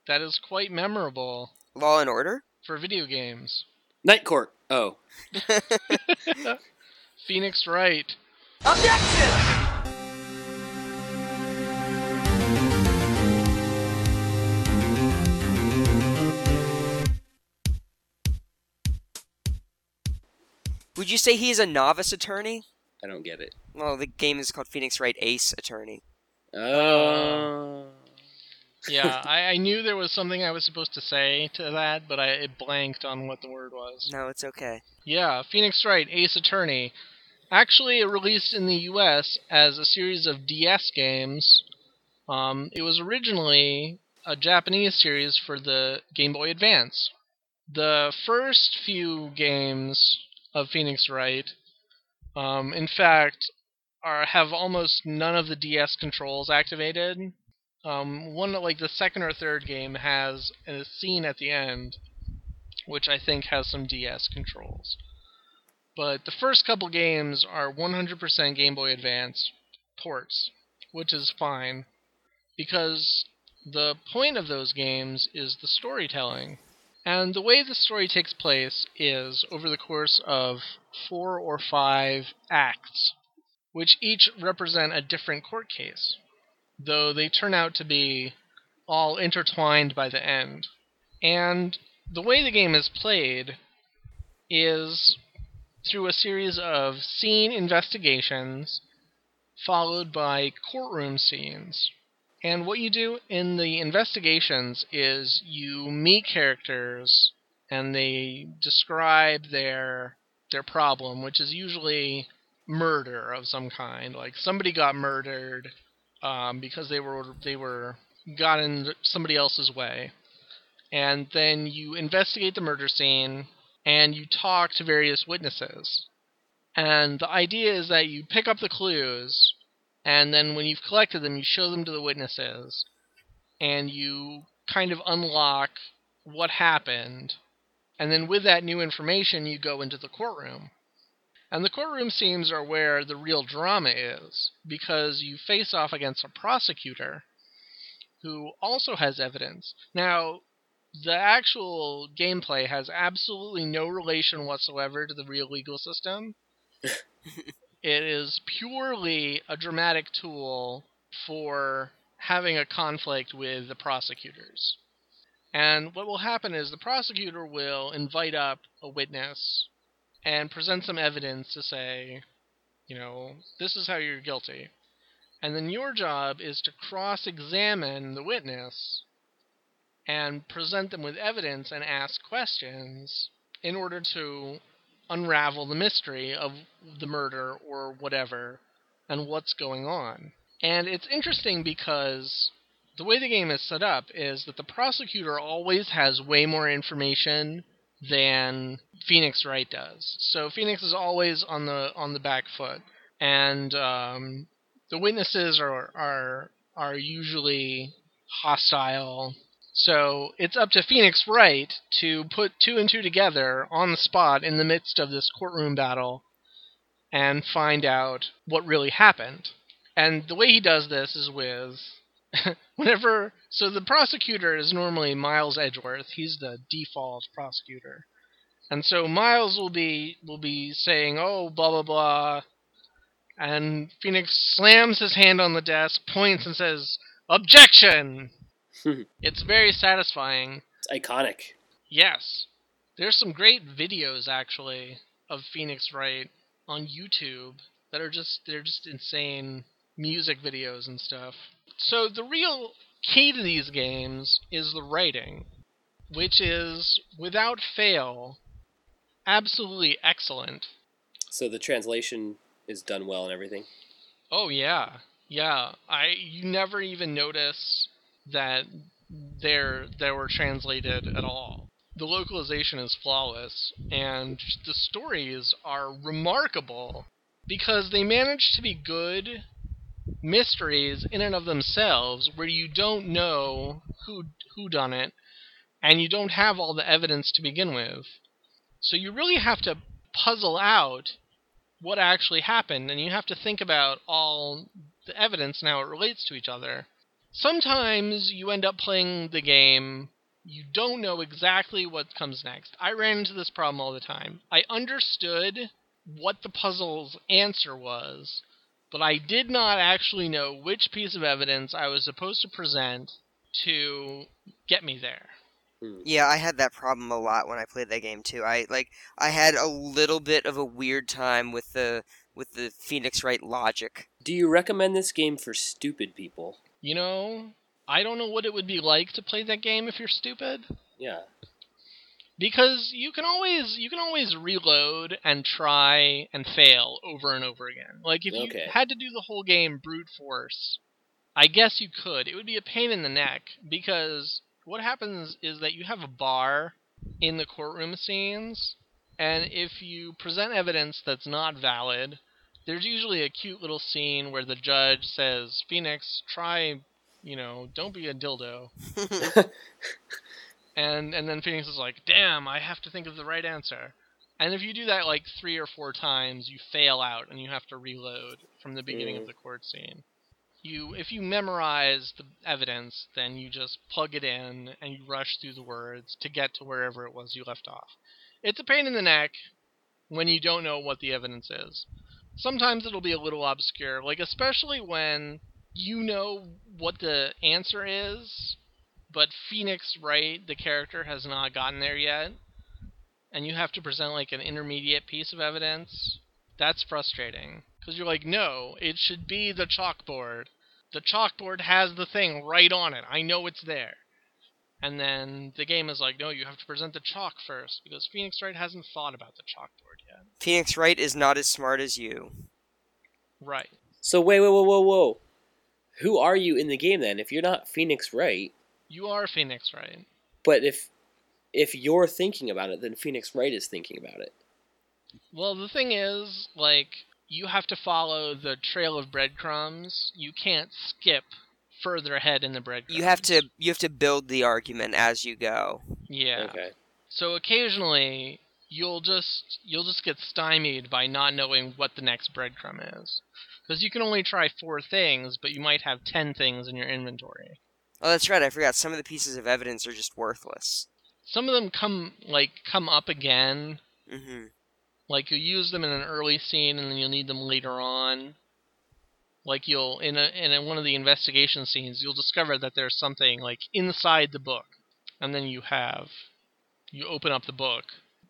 that is quite memorable. Law and Order? For video games. Night Court. Oh. Phoenix Wright. Objection! Would you say he is a novice attorney? I don't get it. Well, the game is called Phoenix Wright Ace Attorney. Oh. Yeah, I knew there was something I was supposed to say to that, but it blanked on what the word was. No, it's okay. Yeah, Phoenix Wright Ace Attorney. Actually, it released in the U.S. as a series of DS games. It was originally a Japanese series for the Game Boy Advance. The first few games of Phoenix Wright, in fact, have almost none of the DS controls activated. One, like the second or third game, has a scene at the end, which I think has some DS controls. But the first couple games are 100% Game Boy Advance ports, which is fine, because the point of those games is the storytelling. And the way the story takes place is over the course of 4 or 5 acts, which each represent a different court case, though they turn out to be all intertwined by the end. And the way the game is played is through a series of scene investigations followed by courtroom scenes. And what you do in the investigations is you meet characters and they describe their problem, which is usually murder of some kind. Like somebody got murdered because they were got in somebody else's way. And then you investigate the murder scene, and you talk to various witnesses. And the idea is that you pick up the clues, and then when you've collected them, you show them to the witnesses, and you kind of unlock what happened. And then with that new information, you go into the courtroom. And the courtroom scenes are where the real drama is, because you face off against a prosecutor who also has evidence. Now, the actual gameplay has absolutely no relation whatsoever to the real legal system. It is purely a dramatic tool for having a conflict with the prosecutors. And what will happen is the prosecutor will invite up a witness and present some evidence to say, you know, this is how you're guilty. And then your job is to cross-examine the witness and present them with evidence and ask questions in order to unravel the mystery of the murder or whatever and what's going on. And it's interesting because the way the game is set up is that the prosecutor always has way more information than Phoenix Wright does. So Phoenix is always on the back foot, and the witnesses are usually hostile. So it's up to Phoenix Wright to put two and two together on the spot in the midst of this courtroom battle and find out what really happened. And the way he does this is with so the prosecutor is normally Miles Edgeworth. He's the default prosecutor. And so Miles will be saying, oh, blah, blah, blah. And Phoenix slams his hand on the desk, points and says, objection! It's very satisfying. It's iconic. Yes. There's some great videos, actually, of Phoenix Wright on YouTube that are just insane music videos and stuff. So the real key to these games is the writing, which is, without fail, absolutely excellent. So the translation is done well and everything? Oh, yeah. Yeah. You never even notice that they were translated at all. The localization is flawless, and the stories are remarkable because they manage to be good mysteries in and of themselves, where you don't know who done it, and you don't have all the evidence to begin with. So you really have to puzzle out what actually happened, and you have to think about all the evidence and how it relates to each other. Sometimes you end up playing the game, you don't know exactly what comes next. I ran into this problem all the time. I understood what the puzzle's answer was, but I did not actually know which piece of evidence I was supposed to present to get me there. Yeah, I had that problem a lot when I played that game too. I had a little bit of a weird time with the Phoenix Wright logic. Do you recommend this game for stupid people? You know, I don't know what it would be like to play that game if you're stupid. Yeah. Because you can always reload and try and fail over and over again. Like, if you had to do the whole game brute force, I guess you could. It would be a pain in the neck, because what happens is that you have a bar in the courtroom scenes, and if you present evidence that's not valid, there's usually a cute little scene where the judge says, Phoenix, try, you know, don't be a dildo. and then Phoenix is like, damn, I have to think of the right answer. And if you do that like 3 or 4 times, you fail out and you have to reload from the beginning of the court scene. If you memorize the evidence, then you just plug it in and you rush through the words to get to wherever it was you left off. It's a pain in the neck when you don't know what the evidence is. Sometimes it'll be a little obscure, like especially when you know what the answer is, but Phoenix Wright, the character, has not gotten there yet, and you have to present like an intermediate piece of evidence. That's frustrating, because you're like, no, it should be the chalkboard. The chalkboard has the thing right on it. I know it's there. And then the game is like, no, you have to present the chalk first, because Phoenix Wright hasn't thought about the chalkboard yet. Phoenix Wright is not as smart as you. Right. So wait, whoa. Who are you in the game, then? If you're not Phoenix Wright... You are Phoenix Wright. But if you're thinking about it, then Phoenix Wright is thinking about it. Well, the thing is, like, you have to follow the trail of breadcrumbs. You can't skip further ahead in the breadcrumbs. You have to build the argument as you go. Yeah. Okay. So occasionally you'll just get stymied by not knowing what the next breadcrumb is, because you can only try 4 things, but you might have 10 things in your inventory. Oh, that's right. I forgot. Some of the pieces of evidence are just worthless. Some of them come up again. Mm-hmm. Like, you use them in an early scene, and then you'll need them later on. Like, you'll in one of the investigation scenes, you'll discover that there's something like inside the book, and then you open up the book,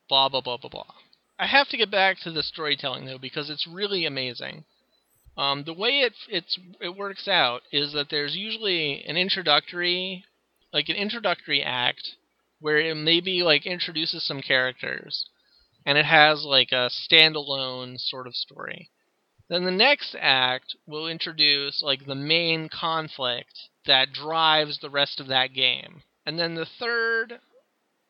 blah blah blah blah blah. I have to get back to the storytelling though, because it's really amazing. The way it works out is that there's usually an introductory act where it maybe like introduces some characters, and it has like a standalone sort of story. Then the next act will introduce like the main conflict that drives the rest of that game. And then the third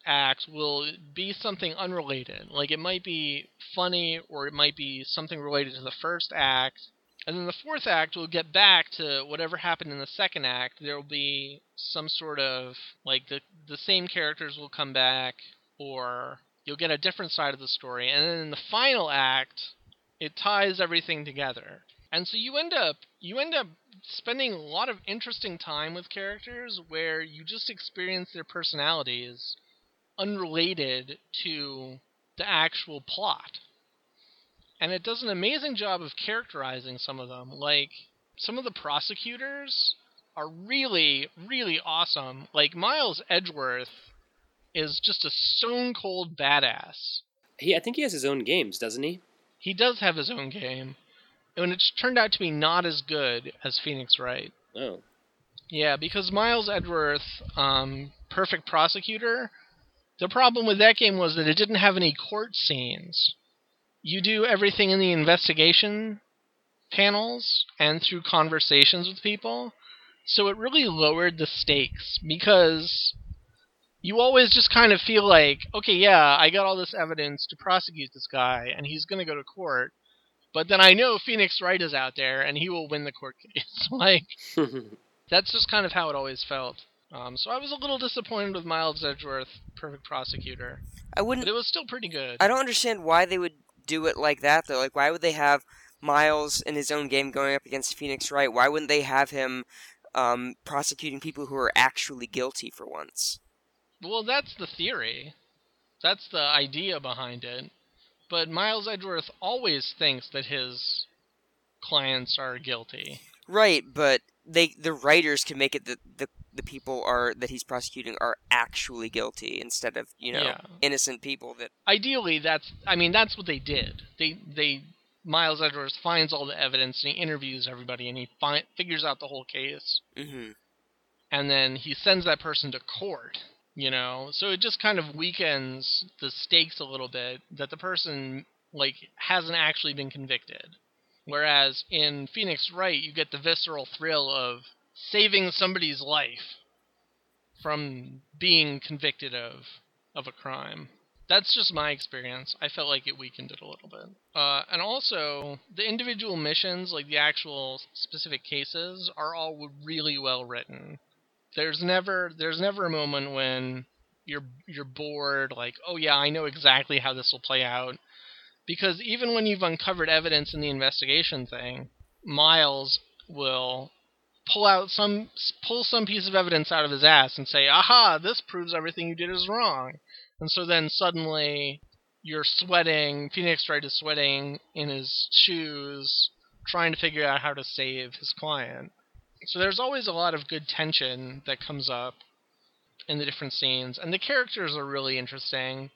act will be something unrelated. Like, it might be funny, or it might be something related to the first act. And then the fourth act will get back to whatever happened in the second act. There will be some sort of, like, the same characters will come back, or you'll get a different side of the story. And then in the final act, it ties everything together. And so you end up spending a lot of interesting time with characters where you just experience their personalities unrelated to the actual plot. And it does an amazing job of characterizing some of them. Like, some of the prosecutors are really, really awesome. Like, Miles Edgeworth is just a stone-cold badass. I think he has his own games, doesn't he? He does have his own game, and it's turned out to be not as good as Phoenix Wright. Oh. Yeah, because Miles Edgeworth, Perfect Prosecutor, the problem with that game was that it didn't have any court scenes. You do everything in the investigation panels and through conversations with people, so it really lowered the stakes, because you always just kind of feel like, okay, yeah, I got all this evidence to prosecute this guy, and he's going to go to court, but then I know Phoenix Wright is out there, and he will win the court case. Like, that's just kind of how it always felt. So I was a little disappointed with Miles Edgeworth, Perfect Prosecutor. But it was still pretty good. I don't understand why they would do it like that, though. Like, why would they have Miles in his own game going up against Phoenix Wright? Why wouldn't they have him prosecuting people who are actually guilty for once? Well, that's the theory. That's the idea behind it. But Miles Edgeworth always thinks that his clients are guilty. Right, but the writers can make it that the people that he's prosecuting are actually guilty instead of, innocent people that... Ideally, that's what they did. Miles Edgeworth finds all the evidence, and he interviews everybody, and he figures out the whole case. Mm-hmm. And then he sends that person to court. So it just kind of weakens the stakes a little bit, that the person, like, hasn't actually been convicted. Whereas in Phoenix Wright, you get the visceral thrill of saving somebody's life from being convicted of a crime. That's just my experience. I felt like it weakened it a little bit. And also, the individual missions, like the actual specific cases, are all really well written. There's never a moment when you're bored, like, oh yeah, I know exactly how this will play out. Because even when you've uncovered evidence in the investigation thing, Miles will pull some piece of evidence out of his ass and say, aha, this proves everything you did is wrong. And so then suddenly you're sweating, Phoenix Wright is sweating in his shoes, trying to figure out how to save his client. So there's always a lot of good tension that comes up in the different scenes. And the characters are really interesting.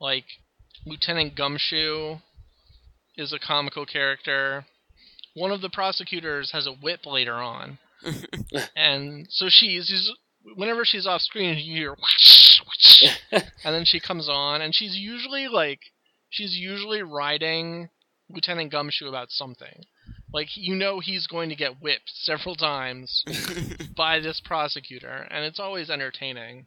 Like, Lieutenant Gumshoe is a comical character. One of the prosecutors has a whip later on. And so whenever she's off screen, you hear whoosh, whoosh, and then she comes on. And she's usually riding Lieutenant Gumshoe about something. Like, he's going to get whipped several times by this prosecutor, and it's always entertaining.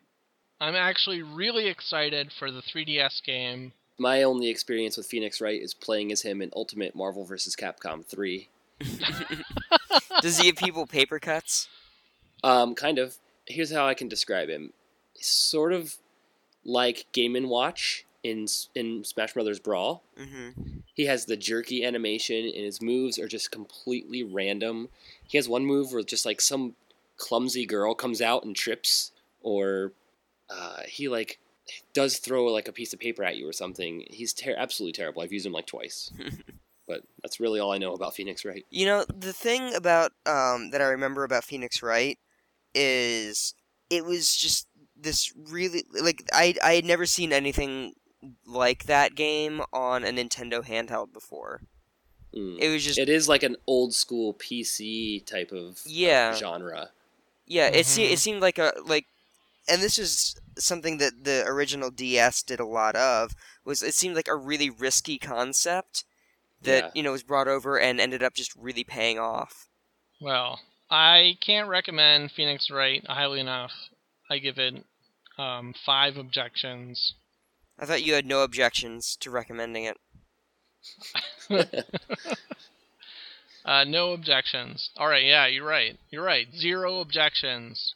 I'm actually really excited for the 3DS game. My only experience with Phoenix Wright is playing as him in Ultimate Marvel vs. Capcom 3. Does he give people paper cuts? Kind of. Here's how I can describe him. He's sort of like Game & Watch in Smash Brothers Brawl. Mm-hmm. He has the jerky animation, and his moves are just completely random. He has one move where just, like, some clumsy girl comes out and trips, or he, like, does throw, like, a piece of paper at you or something. He's absolutely terrible. I've used him, like, twice. but that's really all I know about Phoenix Wright. You know, the thing about that I remember about Phoenix Wright is it was just this really, like, I had never seen anything like that game on a Nintendo handheld before. It was just... It is like an old-school PC type of genre. Yeah, it seemed like a... like, and this is something that the original DS did a lot of, was it seemed like a really risky concept that, you know, was brought over and ended up just really paying off. Well, I can't recommend Phoenix Wright highly enough. I give it 5 objections. I thought you had no objections to recommending it. No objections. All right, yeah, you're right. 0 objections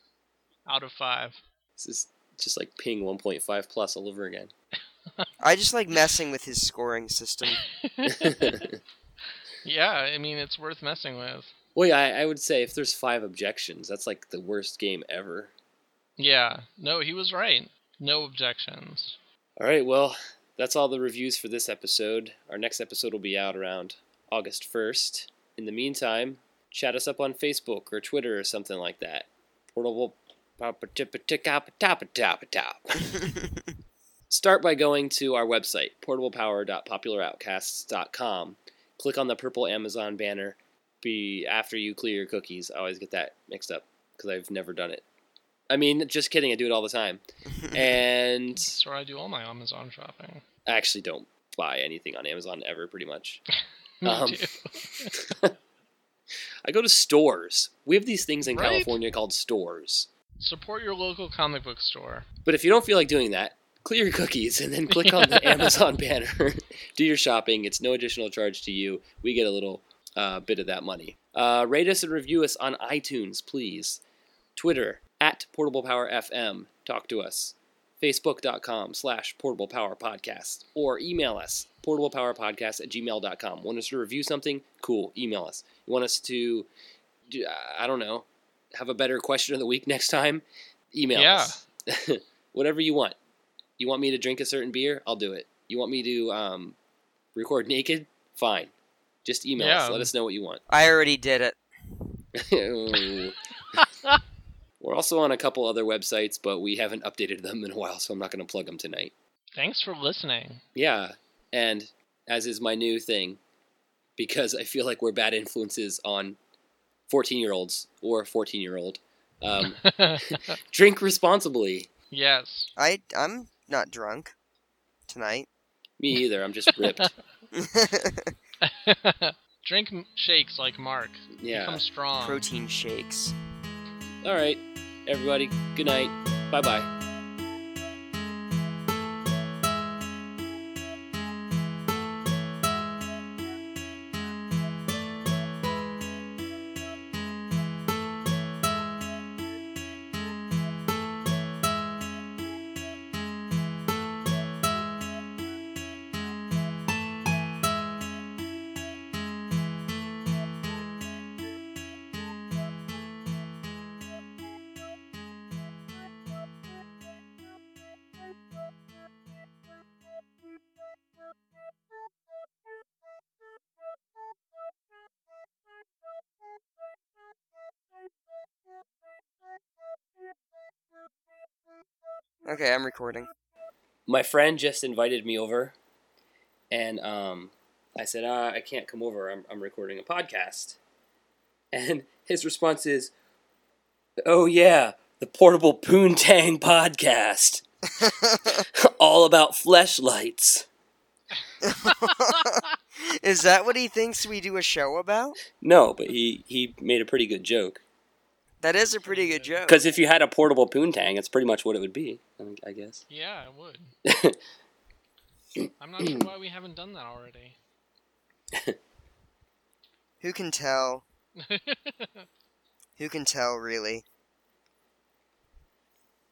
out of 5. This is just like ping 1.5 plus all over again. I just like messing with his scoring system. Yeah, I mean, it's worth messing with. Well, yeah, I would say if there's 5 objections, that's like the worst game ever. Yeah, no, he was right. No objections. All right, well... that's all the reviews for this episode. Our next episode will be out around August 1st. In the meantime, chat us up on Facebook or Twitter or something like that. Portable... Start by going to our website, portablepower.popularoutcasts.com. Click on the purple Amazon banner after you clear your cookies. I always get that mixed up because I've never done it. I mean, just kidding. I do it all the time. And that's where I do all my Amazon shopping. I actually don't buy anything on Amazon ever, pretty much. Me too. I go to stores. We have these things in California called stores. Support your local comic book store. But if you don't feel like doing that, clear your cookies and then click on the Amazon banner. Do your shopping. It's no additional charge to you. We get a little bit of that money. Rate us and review us on iTunes, please. Twitter. At Portable Power FM, talk to us. Facebook.com/Portable Power Podcast or email us, portablepowerpodcast@gmail.com. Want us to review something? Cool, email us. You want us to, do, I don't know, have a better question of the week next time? Email us. Whatever you want. You want me to drink a certain beer? I'll do it. You want me to record naked? Fine. Just email us. Let us know what you want. I already did it. We're also on a couple other websites, but we haven't updated them in a while, so I'm not going to plug them tonight. Thanks for listening. Yeah, and as is my new thing, because I feel like we're bad influences on 14-year-olds or 14-year-old, drink responsibly. Yes. I'm not drunk tonight. Me either. I'm just ripped. Drink shakes like Mark. Yeah. Become strong. Protein shakes. All right, everybody, good night. Bye-bye. Okay, I'm recording. My friend just invited me over, and I said, I can't come over. I'm recording a podcast. And his response is, oh yeah, the Portable Poontang Podcast. All about fleshlights. Is that what he thinks we do a show about? No, but he made a pretty good joke. That is a pretty good joke. Because if you had a portable poontang, it's pretty much what it would be, I guess. Yeah, it would. I'm not sure why we haven't done that already. Who can tell? Who can tell, really?